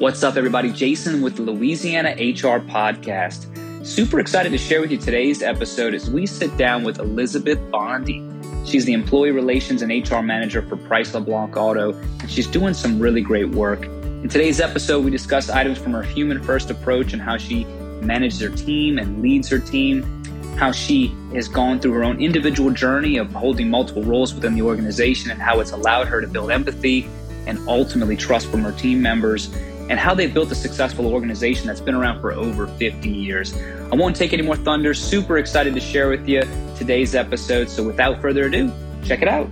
What's up, everybody? Jason with the Louisiana HR Podcast. Super excited to share with you today's episode as we sit down with Elizabeth Bondy. She's the Employee Relations and HR Manager for Price LeBlanc Auto, and she's doing some really great work. In today's episode, we discuss items from her human-first approach and how she manages her team and leads her team, how she has gone through her own individual journey of holding multiple roles within the organization and how it's allowed her to build empathy and ultimately trust from her team members, and how they built a successful organization that's been around for over 50 years. I won't take any more thunder. Super excited to share with you today's episode. So without further ado, check it out.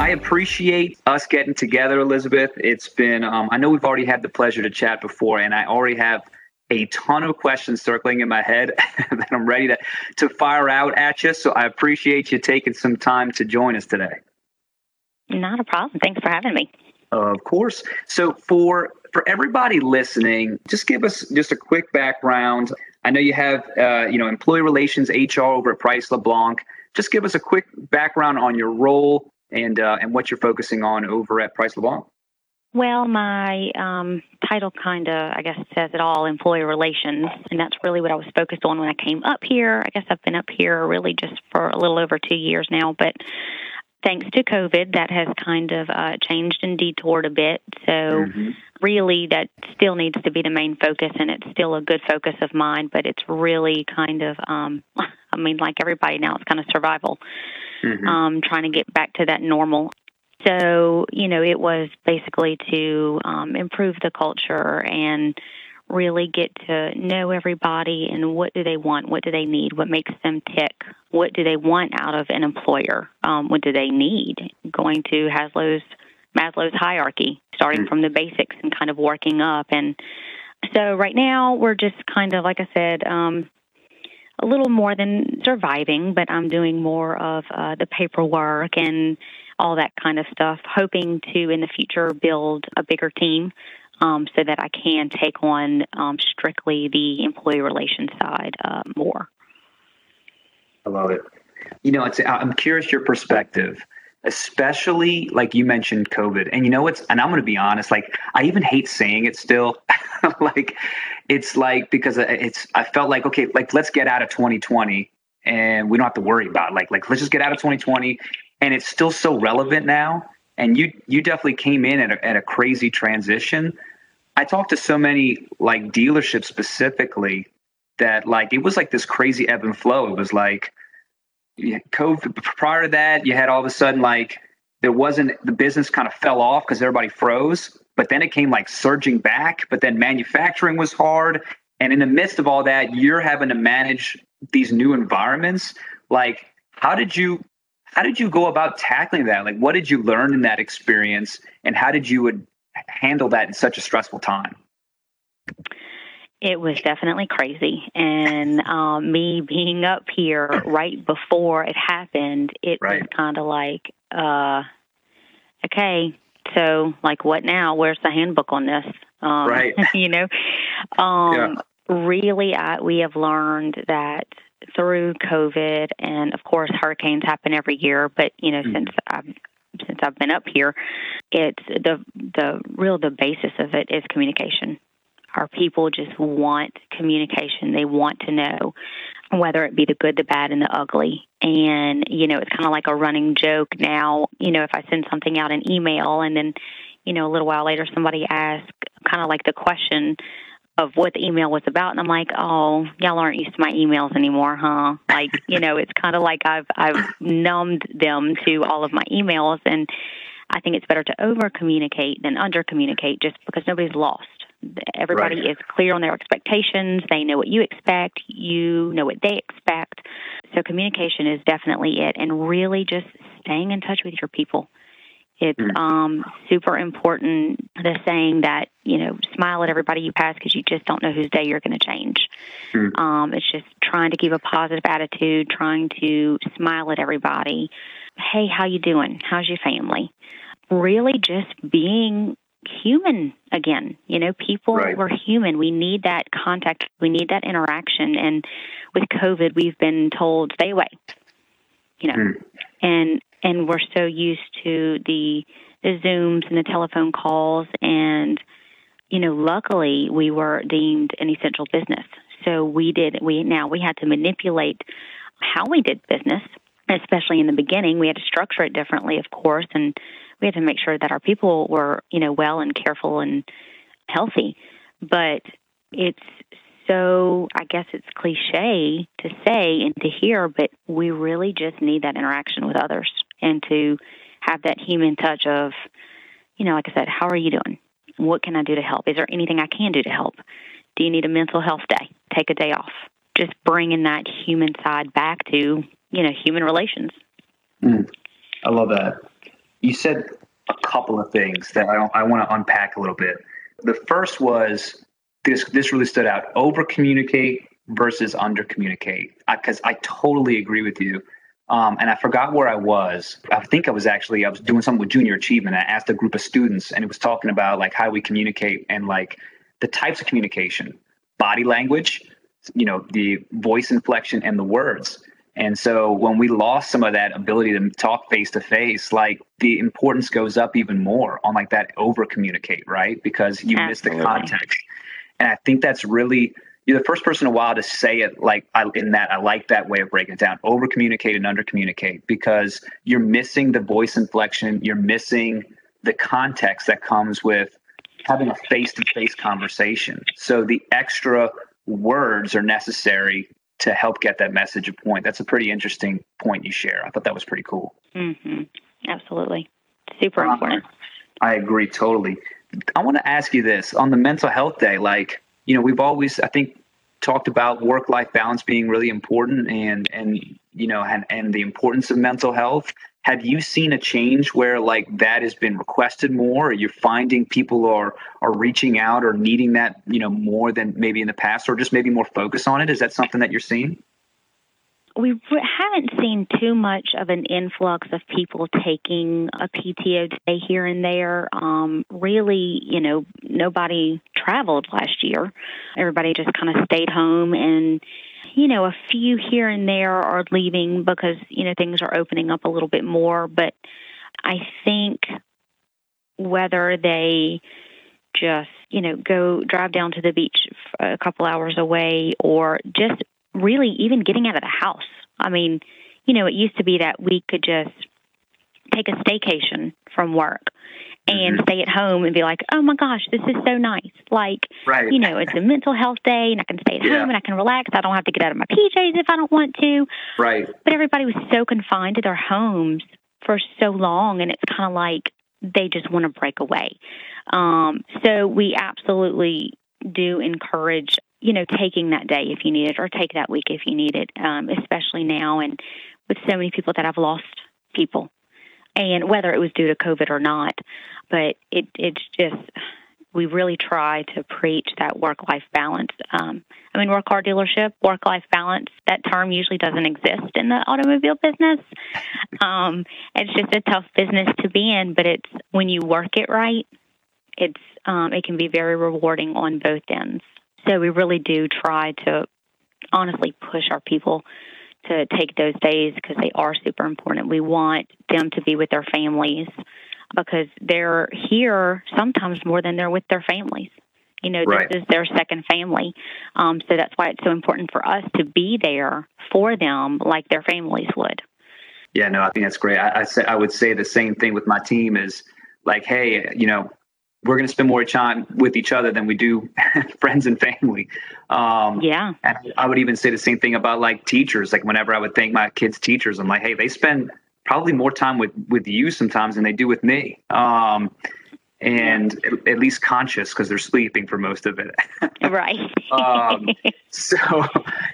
I appreciate us getting together, Elizabeth. It's been, I know we've already had the pleasure to chat before, and I already have a ton of questions circling in my head that I'm ready to fire out at you. So I appreciate you taking some time to join us today. Not a problem. Thanks for having me. Of course. So for everybody listening, just give us just a quick background. I know you have, employee relations, HR over at Price LeBlanc. Just give us a quick background on your role and what you're focusing on over at Price LeBlanc. Well, my title kind of, I guess, says it all, employee relations, and that's really what I was focused on when I came up here. I guess I've been up here really just for a little over 2 years now, but thanks to COVID, that has kind of changed and detoured a bit, so really that still needs to be the main focus, and it's still a good focus of mine, but it's really kind of, like everybody now, it's kind of survival, trying to get back to that normal. So, it was basically to improve the culture and really get to know everybody and what do they want, what do they need, what makes them tick, what do they want out of an employer, what do they need, going to Maslow's hierarchy, starting from the basics and kind of working up. And so right now we're just kind of, like I said, a little more than surviving, but I'm doing more of the paperwork and all that kind of stuff, hoping to, in the future, build a bigger team so that I can take on strictly the employee relations side more. I love it. I'm curious your perspective, especially like you mentioned COVID. And and I'm going to be honest, like I even hate saying it still. I felt like, okay, like let's get out of 2020 and we don't have to worry about it. Like let's just get out of 2020. And it's still so relevant now. And you definitely came in at a crazy transition. I talked to so many like dealerships specifically that like it was like this crazy ebb and flow. It was like COVID. Prior to that, you had all of a sudden like there wasn't, the business kind of fell off because everybody froze. But then it came like surging back. But then manufacturing was hard. And in the midst of all that, you're having to manage these new environments. Like how did you go about tackling that? Like, what did you learn in that experience, and how did you handle that in such a stressful time? It was definitely crazy. And me being up here right before it happened, it was kind of like, okay, so like what now? Where's the handbook on this? Really, we have learned that through COVID, and of course, hurricanes happen every year. But since I've been up here, it's the basis of it is communication. Our people just want communication. They want to know whether it be the good, the bad, and the ugly. And it's kind of like a running joke now. If I send something out an email, and then a little while later somebody asks kind of like the question of what the email was about. And I'm like, oh, y'all aren't used to my emails anymore, huh? Like, it's kind of like I've numbed them to all of my emails. And I think it's better to over-communicate than under-communicate just because nobody's lost. Everybody is clear on their expectations. They know what you expect. You know what they expect. So communication is definitely it. And really just staying in touch with your people. It's super important, the saying that, smile at everybody you pass because you just don't know whose day you're going to change. Mm. It's just trying to keep a positive attitude, trying to smile at everybody. Hey, how you doing? How's your family? Really just being human again. People were human. We need that contact. We need that interaction. And with COVID, we've been told, stay away. you know, and we're so used to the Zooms and the telephone calls, and, you know, luckily we were deemed an essential business. So we had to manipulate how we did business, especially in the beginning. We had to structure it differently, of course, and we had to make sure that our people were, you know, well and careful and healthy. But it's so, I guess it's cliche to say and to hear, but we really just need that interaction with others and to have that human touch of, you know, like I said, how are you doing? What can I do to help? Is there anything I can do to help? Do you need a mental health day? Take a day off. Just bringing that human side back to, you know, human relations. I love that. You said a couple of things that I want to unpack a little bit. The first was, this really stood out, over-communicate versus under-communicate, because I totally agree with you. And I forgot where I was. I think I was doing something with junior achievement. I asked a group of students, and it was talking about like how we communicate and like the types of communication, body language, you know, the voice inflection and the words. And so when we lost some of that ability to talk face to face, like the importance goes up even more on like that over communicate, right? Because you miss the context. And I think that's really, you're the first person in a while to say it like I like that way of breaking it down, over communicate and under communicate, because you're missing the voice inflection. You're missing the context that comes with having a face to face conversation. So the extra words are necessary to help get that message of point. That's a pretty interesting point you share. I thought that was pretty cool. Mm-hmm. Absolutely. Super important. I agree totally. I want to ask you this. On the mental health day, like, you know, we've always, I think, talked about work-life balance being really important and you know, and the importance of mental health. Have you seen a change where like that has been requested more, or you're finding people are reaching out or needing that, you know, more than maybe in the past, or just maybe more focus on it? Is that something that you're seeing? We haven't seen too much of an influx of people taking a PTO day here and there. Really, you know, nobody traveled last year. Everybody just kind of stayed home, and you know, a few here and there are leaving because, you know, things are opening up a little bit more. But I think whether they just, you know, go drive down to the beach a couple hours away, or just really even getting out of the house. I mean, you know, it used to be that we could just take a staycation from work and stay at home and be like, oh my gosh, this is so nice. Like, right. You know, it's a mental health day and I can stay at home and I can relax. I don't have to get out of my PJs if I don't want to. Right. But everybody was so confined to their homes for so long, and it's kind of like they just want to break away. So we absolutely do encourage, you know, taking that day if you need it, or take that week if you need it, especially now. And with so many people that I've lost people. And whether it was due to COVID or not, but it's just, we really try to preach that work-life balance. I mean, we're a car dealership, work-life balance, that term usually doesn't exist in the automobile business. It's just a tough business to be in, but it's, when you work it right, it's it can be very rewarding on both ends. So we really do try to honestly push our people to take those days, because they are super important. We want them to be with their families, because they're here sometimes more than they're with their families. You know, this is their second family. So that's why it's so important for us to be there for them like their families would. Yeah, no, I think that's great. I would say the same thing with my team is like, hey, you know, we're going to spend more time with each other than we do friends and family. And I would even say the same thing about like teachers. Like whenever I would thank my kids' teachers, I'm like, hey, they spend probably more time with you sometimes than they do with me. And at least conscious, because they're sleeping for most of it. Right. So,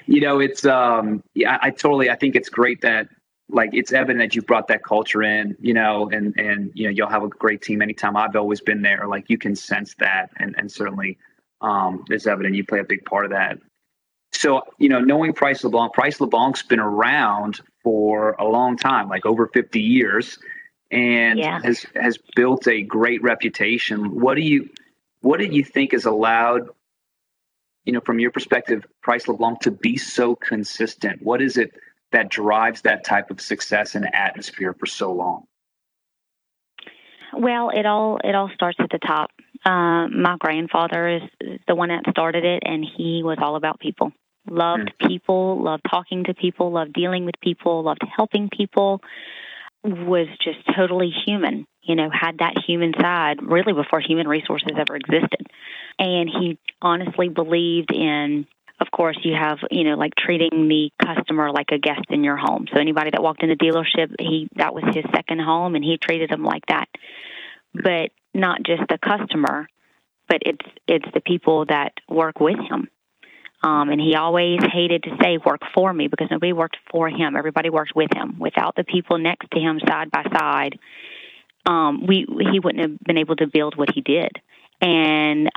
you know, it's, I think it's great that, like, it's evident that you brought that culture in, you know, and you know, you'll have a great team. Anytime I've always been there, like, you can sense that. And certainly it's evident you play a big part of that. So, you know, knowing Price LeBlanc's been around for a long time, like over 50 years, and has built a great reputation. What do you think has allowed, you know, from your perspective, Price LeBlanc to be so consistent? What is it that drives that type of success and atmosphere for so long? Well, it all starts at the top. My grandfather is the one that started it, and he was all about people. Loved people, loved talking to people, loved dealing with people, loved helping people, was just totally human, you know, had that human side really before human resources ever existed. And he honestly believed in, of course, you have, you know, like treating the customer like a guest in your home. So anybody that walked in the dealership, that was his second home, and he treated them like that. But not just the customer, but it's the people that work with him. And he always hated to say work for me, because nobody worked for him. Everybody worked with him. Without the people next to him side by side, he wouldn't have been able to build what he did. And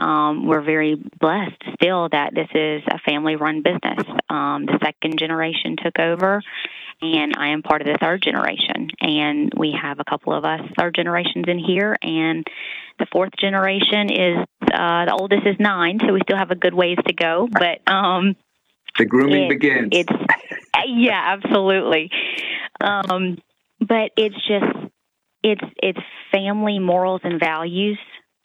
we're very blessed still that this is a family-run business. The second generation took over, and I am part of the third generation. And we have a couple of us third generations in here, and the fourth generation is the oldest is 9, so we still have a good ways to go. But the grooming begins. Yeah, absolutely. But it's family morals and values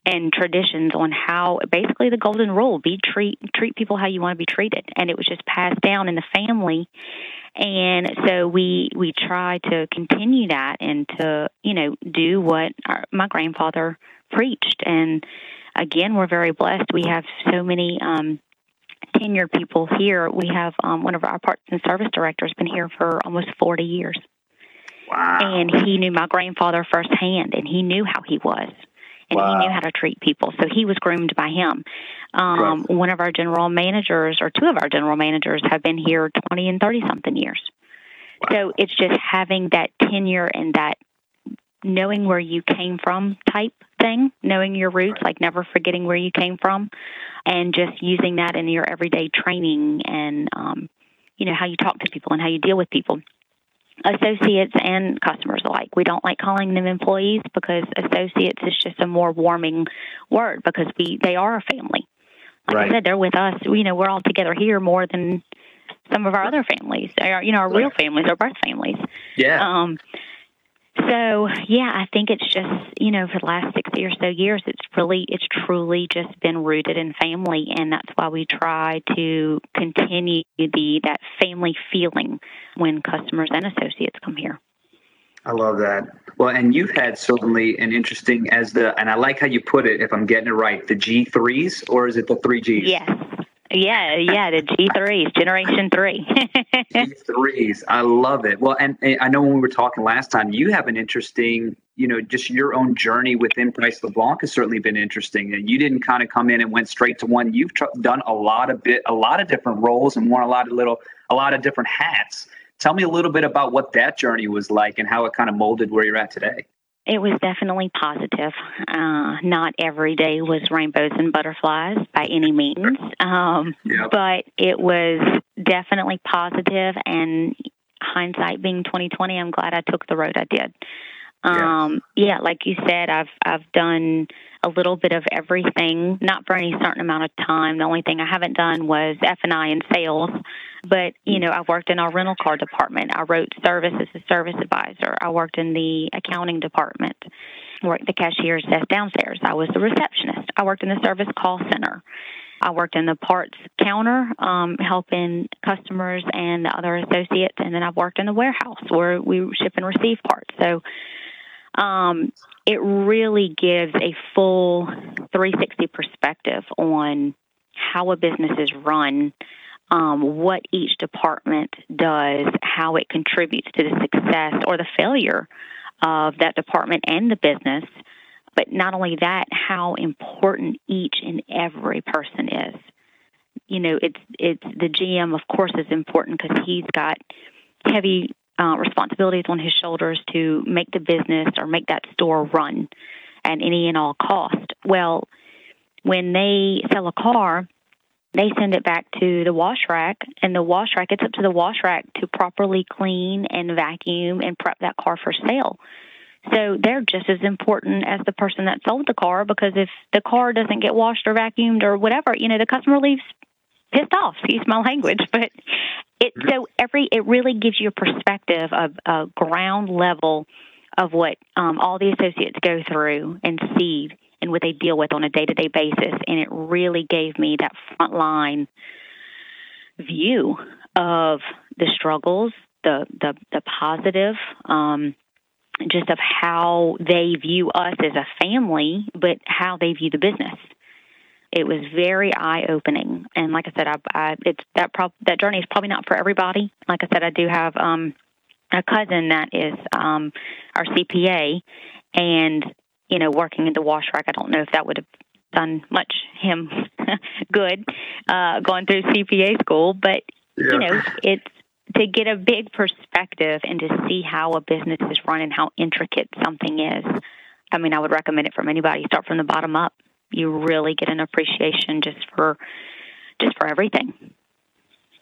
and traditions on how, basically the golden rule, treat people how you want to be treated. And it was just passed down in the family. And so we try to continue that and to, you know, do what my grandfather preached. And again, we're very blessed. We have so many tenured people here. We have one of our parts and service directors been here for almost 40 years. Wow. And he knew my grandfather firsthand, and he knew how he was. And wow. He knew how to treat people, so he was groomed by him. Right. One of our general managers, or two of our general managers, have been here 20 and 30-something years. Wow. So it's just having that tenure and that knowing where you came from type thing, knowing your roots, right. Like never forgetting where you came from, and just using that in your everyday training and, you know, how you talk to people and how you deal with people. Associates and customers alike. We don't like calling them employees, because associates is just a more warming word, because they are a family. Like right. I said, they're with us. You know, we're all together here more than some of our other families. You know, our real families, our birth families. Yeah. So yeah, I think it's just, you know, for the last 60 or so years, it's truly just been rooted in family, and that's why we try to continue that family feeling when customers and associates come here. I love that. Well, and you've had certainly an interesting and I like how you put it, if I'm getting it right, the G3s, or is it the 3Gs? Yes. Yeah, the G3s, Generation 3. G3s, I love it. Well, and I know when we were talking last time, you have an interesting, you know, just your own journey within Price LeBlanc has certainly been interesting. And you didn't kind of come in and went straight to one. You've done a lot of different roles and worn a lot of different hats. Tell me a little bit about what that journey was like and how it kind of molded where you're at today. It was definitely positive. Not every day was rainbows and butterflies by any means, yep. But it was definitely positive. And hindsight being 2020, I'm glad I took the road I did. Yeah, like you said, I've done a little bit of everything, not for any certain amount of time. The only thing I haven't done was F&I and sales, but, you know, I worked in our rental car department. I wrote service as a service advisor. I worked in the accounting department, worked the cashier's desk downstairs. I was the receptionist. I worked in the service call center. I worked in the parts counter, helping customers and the other associates. And then I've worked in the warehouse where we ship and receive parts. So, it really gives a full 360 perspective on how a business is run, what each department does, how it contributes to the success or the failure of that department and the business. But not only that, how important each and every person is. You know, it's the GM, of course, is important because he's got heavy responsibilities on his shoulders to make the business or make that store run at any and all cost. Well, when they sell a car, they send it back to the wash rack, and the wash rack, it's up to the wash rack to properly clean and vacuum and prep that car for sale. So they're just as important as the person that sold the car, because if the car doesn't get washed or vacuumed or whatever, you know, the customer leaves pissed off. Excuse my language, but It really gives you a perspective of a ground level of what all the associates go through and see and what they deal with on a day-to-day basis. And it really gave me that frontline view of the struggles, the positive, just of how they view us as a family, but how they view the business. It was very eye-opening, and like I said, that journey is probably not for everybody. Like I said, I do have a cousin that is our CPA, and working in the wash rack. I don't know if that would have done much him good going through CPA school, but it's to get a big perspective and to see how a business is run and how intricate something is. I mean, I would recommend it from anybody. Start from the bottom up. You really get an appreciation just for everything.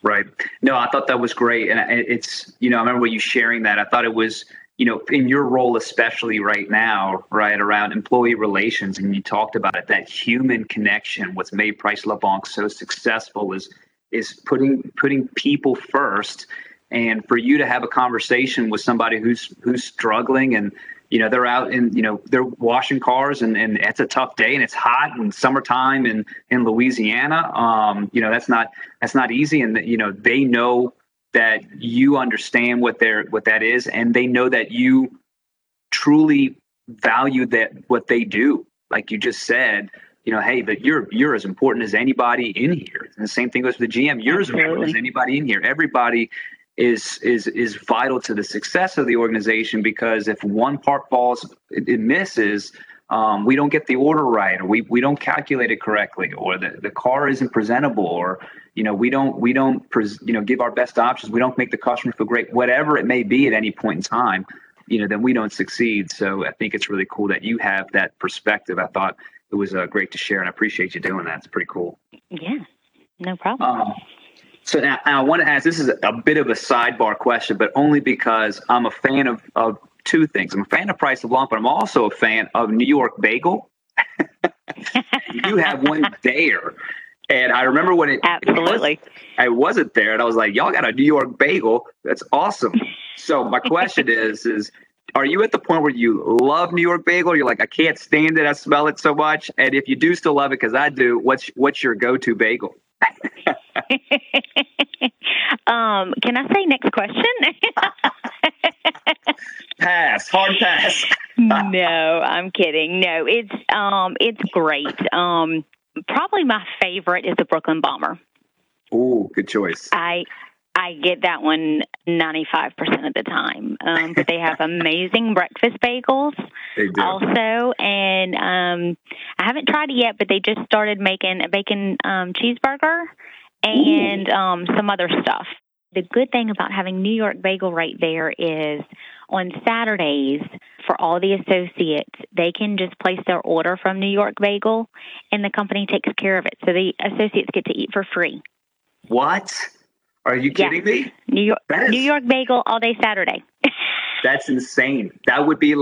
Right. No, I thought that was great. And it's, I remember you sharing that. I thought it was, in your role, especially right now, right around employee relations. And you talked about it, that human connection, what's made Price LeBlanc so successful is putting people first. And for you to have a conversation with somebody who's struggling and, they're out and, they're washing cars and it's a tough day and it's hot and summertime in Louisiana. That's not easy. And, they know that you understand what that is. And they know that you truly value that what they do. Like you just said, hey, but you're as important as anybody in here. And the same thing goes for the GM. You're as important as anybody in here. Everybody is vital to the success of the organization, because if one part falls, it misses, we don't get the order right, or we don't calculate it correctly, or the car isn't presentable, or we don't give our best options, we don't make the customer feel great, whatever it may be at any point in time, then we don't succeed. So I think it's really cool that you have that perspective. I thought it was great to share, and I appreciate you doing that. It's pretty cool. Yeah, no problem. So now I want to ask, this is a bit of a sidebar question, but only because I'm a fan of two things. I'm a fan of Price LeBlanc, but I'm also a fan of New York Bagel. You have one there. And I remember when I wasn't there, and I was like, y'all got a New York Bagel. That's awesome. So my question is are you at the point where you love New York Bagel? You're like, I can't stand it. I smell it so much. And if you do still love it, because I do, what's your go-to bagel? Can I say next question? Pass, hard pass. No, I'm kidding. No, it's great. Probably my favorite is the Brooklyn Bomber. Oh, good choice. I get that one 95% of the time. But they have amazing breakfast bagels also. And I haven't tried it yet, but they just started making a bacon cheeseburger and some other stuff. The good thing about having New York Bagel right there is on Saturdays for all the associates, they can just place their order from New York Bagel and the company takes care of it. So the associates get to eat for free. What? Are you kidding me? New York Bagel all day Saturday. That's insane. That would be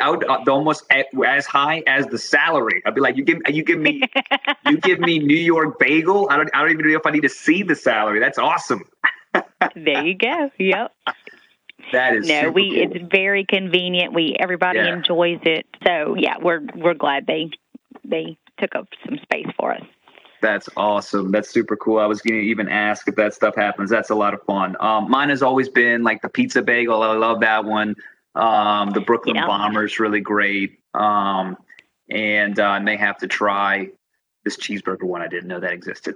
out almost as high as the salary. I'd be like, you give me New York Bagel. I don't even know if I need to see the salary. That's awesome. There you go. Yep. That is super cool. It's very convenient. Everybody enjoys it. So yeah, we're glad they took up some space for us. That's awesome. That's super cool. I was going to even ask if that stuff happens. That's a lot of fun. Mine has always been like the pizza bagel. I love that one. The Brooklyn Bomber is really great. And I may have to try this cheeseburger one. I didn't know that existed.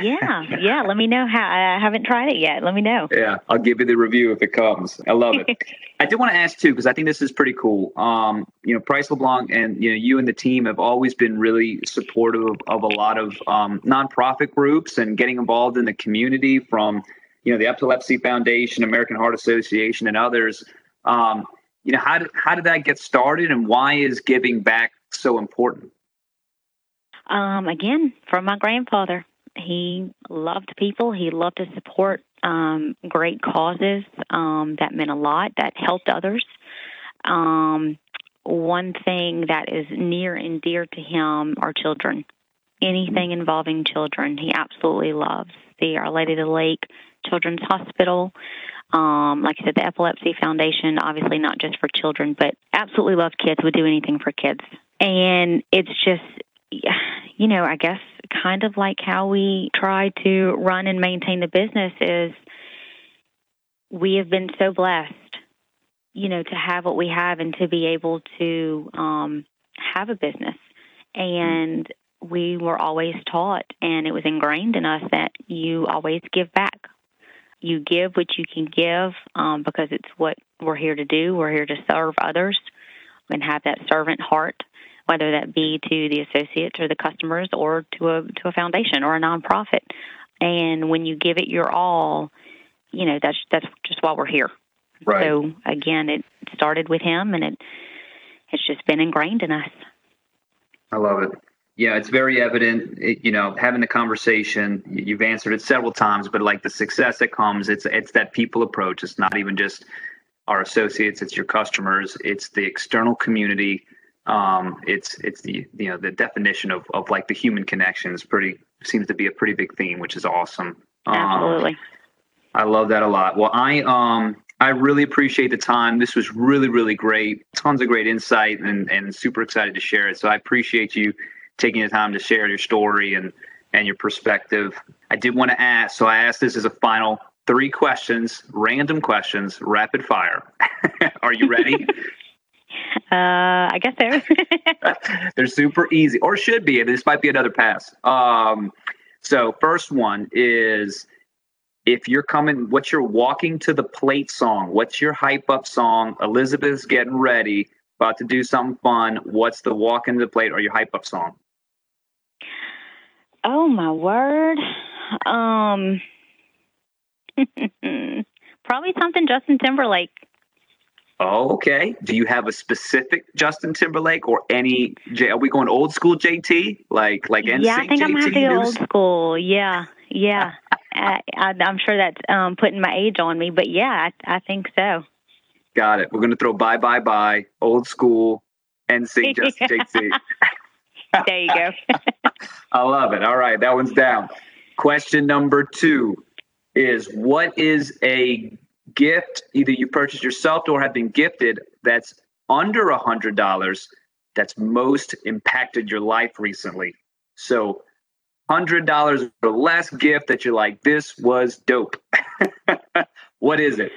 Yeah. Let me know how. I haven't tried it yet. Let me know. Yeah, I'll give you the review if it comes. I love it. I do want to ask too, because I think this is pretty cool. Price LeBlanc and you and the team have always been really supportive of a lot of nonprofit groups and getting involved in the community, from the Epilepsy Foundation, American Heart Association, and others. How did that get started, and why is giving back so important? Again, from my grandfather. He loved people. He loved to support great causes. That meant a lot. That helped others. One thing that is near and dear to him are children. Anything involving children, he absolutely loves. The Our Lady of the Lake Children's Hospital. Like I said, the Epilepsy Foundation, obviously not just for children, but absolutely love kids, would do anything for kids. And it's just, you know, I guess kind of like how we try to run and maintain the business is we have been so blessed, you know, to have what we have and to be able to have a business. And we were always taught, and it was ingrained in us, that you always give back. You give what you can give because it's what we're here to do. We're here to serve others and have that servant heart, whether that be to the associates or the customers or to a foundation or a nonprofit. And when you give it your all, you know, that's just why we're here. Right. So, again, it started with him, and it's just been ingrained in us. I love it. Yeah, it's very evident, you know, having the conversation, you've answered it several times, but like the success that comes, it's that people approach. It's not even just our associates, it's your customers, it's the external community. It's the, you know, the definition of like the human connection seems to be a pretty big theme, which is awesome. Absolutely. I love that a lot. Well, I really appreciate the time. This was really, really great. Tons of great insight and super excited to share it. So I appreciate you taking the time to share your story and your perspective. I did want to ask, so I asked this as a final 3 questions, random questions, rapid fire. Are you ready? I guess so. They're super easy, or should be. This might be another pass. So first one is, if you're coming, what's your walking to the plate song? What's your hype up song? Elizabeth's getting ready, about to do something fun. What's the walking to the plate or your hype up song? Oh my word. Probably something Justin Timberlake. Oh, okay. Do you have a specific Justin Timberlake or any, are we going old school JT? Like NSYNC? Yeah, I think JT I'm going to go old school. Yeah. Yeah. I'm sure that's putting my age on me, but yeah, I think so. Got it. We're going to throw bye, bye, bye, old school, NSYNC, Justin, JT. There you go. I love it. All right. That one's down. Question number 2 is, what is a gift either you purchased yourself or have been gifted that's under $100 that's most impacted your life recently? So $100 or less gift that you're like, this was dope. What is it?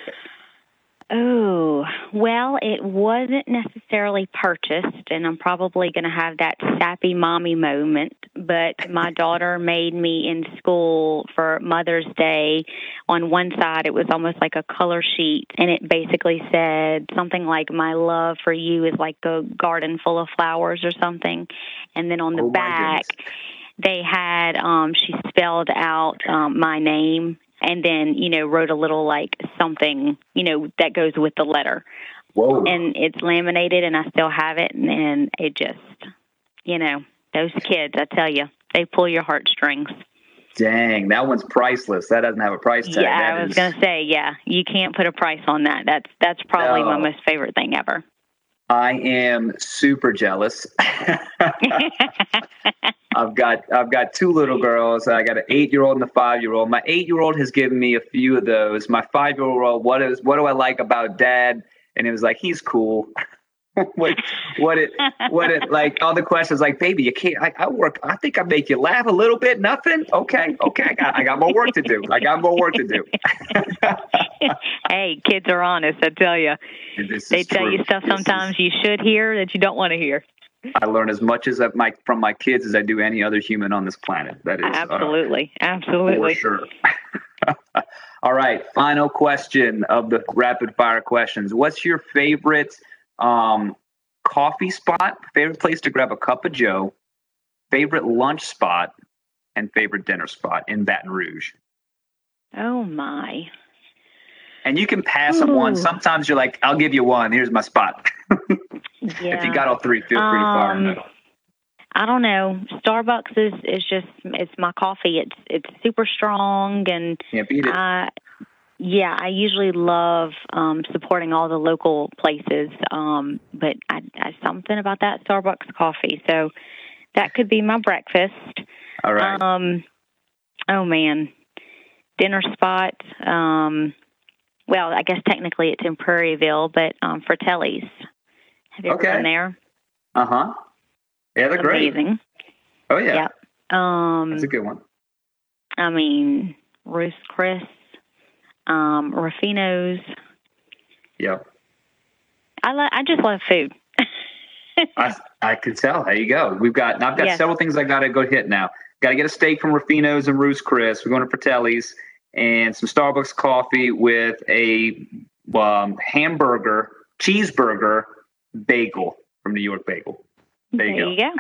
Oh, well, it wasn't necessarily purchased, and I'm probably going to have that sappy mommy moment, but my daughter made me in school for Mother's Day. On one side, it was almost like a color sheet, and it basically said something like, my love for you is like a garden full of flowers or something. And then on the back, they had, she spelled out my name, and then, you know, wrote a little like something, you know, that goes with the letter. Whoa. And it's laminated, and I still have it. And it just, you know, those kids, I tell you, they pull your heartstrings. Dang, that one's priceless. That doesn't have a price tag. Yeah, I was going to say, yeah, you can't put a price on that. That's probably my most favorite thing ever. I am super jealous. I've got 2 little girls. I got an 8-year-old and a 5-year-old. My 8-year-old has given me a few of those. My 5-year-old, what do I like about dad? And it was like, he's cool. what it like all the questions like, baby, you can't, I think I make you laugh a little bit. Nothing. Okay. I got more work to do. Hey, kids are honest. I tell you, they tell you stuff sometimes you should hear that you don't want to hear. I learn as much as from my kids as I do any other human on this planet. That is absolutely for sure. All right, final question of the rapid fire questions. What's your favorite coffee spot? Favorite place to grab a cup of Joe? Favorite lunch spot and favorite dinner spot in Baton Rouge? Oh my! And you can pass on one. Sometimes you're like, I'll give you one. Here's my spot. Yeah. If you got all 3, feel free to fire them. I don't know. Starbucks is just, it's my coffee. It's super strong, and yeah, beat it. Yeah, I usually love supporting all the local places, but I something about that Starbucks coffee. So that could be my breakfast. All right. Oh man, dinner spot. Well, I guess technically it's in Prairieville, but Fratelli's. Have you ever been there? Uh-huh. Yeah, they're great. Amazing. Oh, yeah. Yep. That's a good one. I mean, Ruth's Chris, Rafino's. Yep. I just love food. I can tell. There you go. I've got several things I got to go hit now. Got to get a steak from Rafino's and Ruth's Chris. We're going to Fratelli's and some Starbucks coffee with a cheeseburger bagel from New York Bagel. There you go.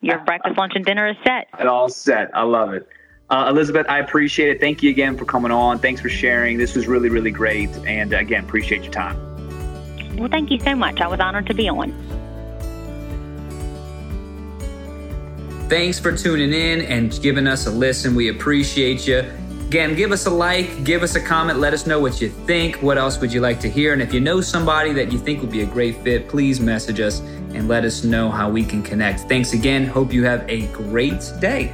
Your breakfast, lunch, and dinner is set. It's all set. I love it. Elizabeth, I appreciate it. Thank you again for coming on. Thanks for sharing. This was really, really great. And again, appreciate your time. Well, thank you so much. I was honored to be on. Thanks for tuning in and giving us a listen. We appreciate you. Again, give us a like, give us a comment, let us know what you think. What else would you like to hear? And if you know somebody that you think would be a great fit, please message us and let us know how we can connect. Thanks again. Hope you have a great day.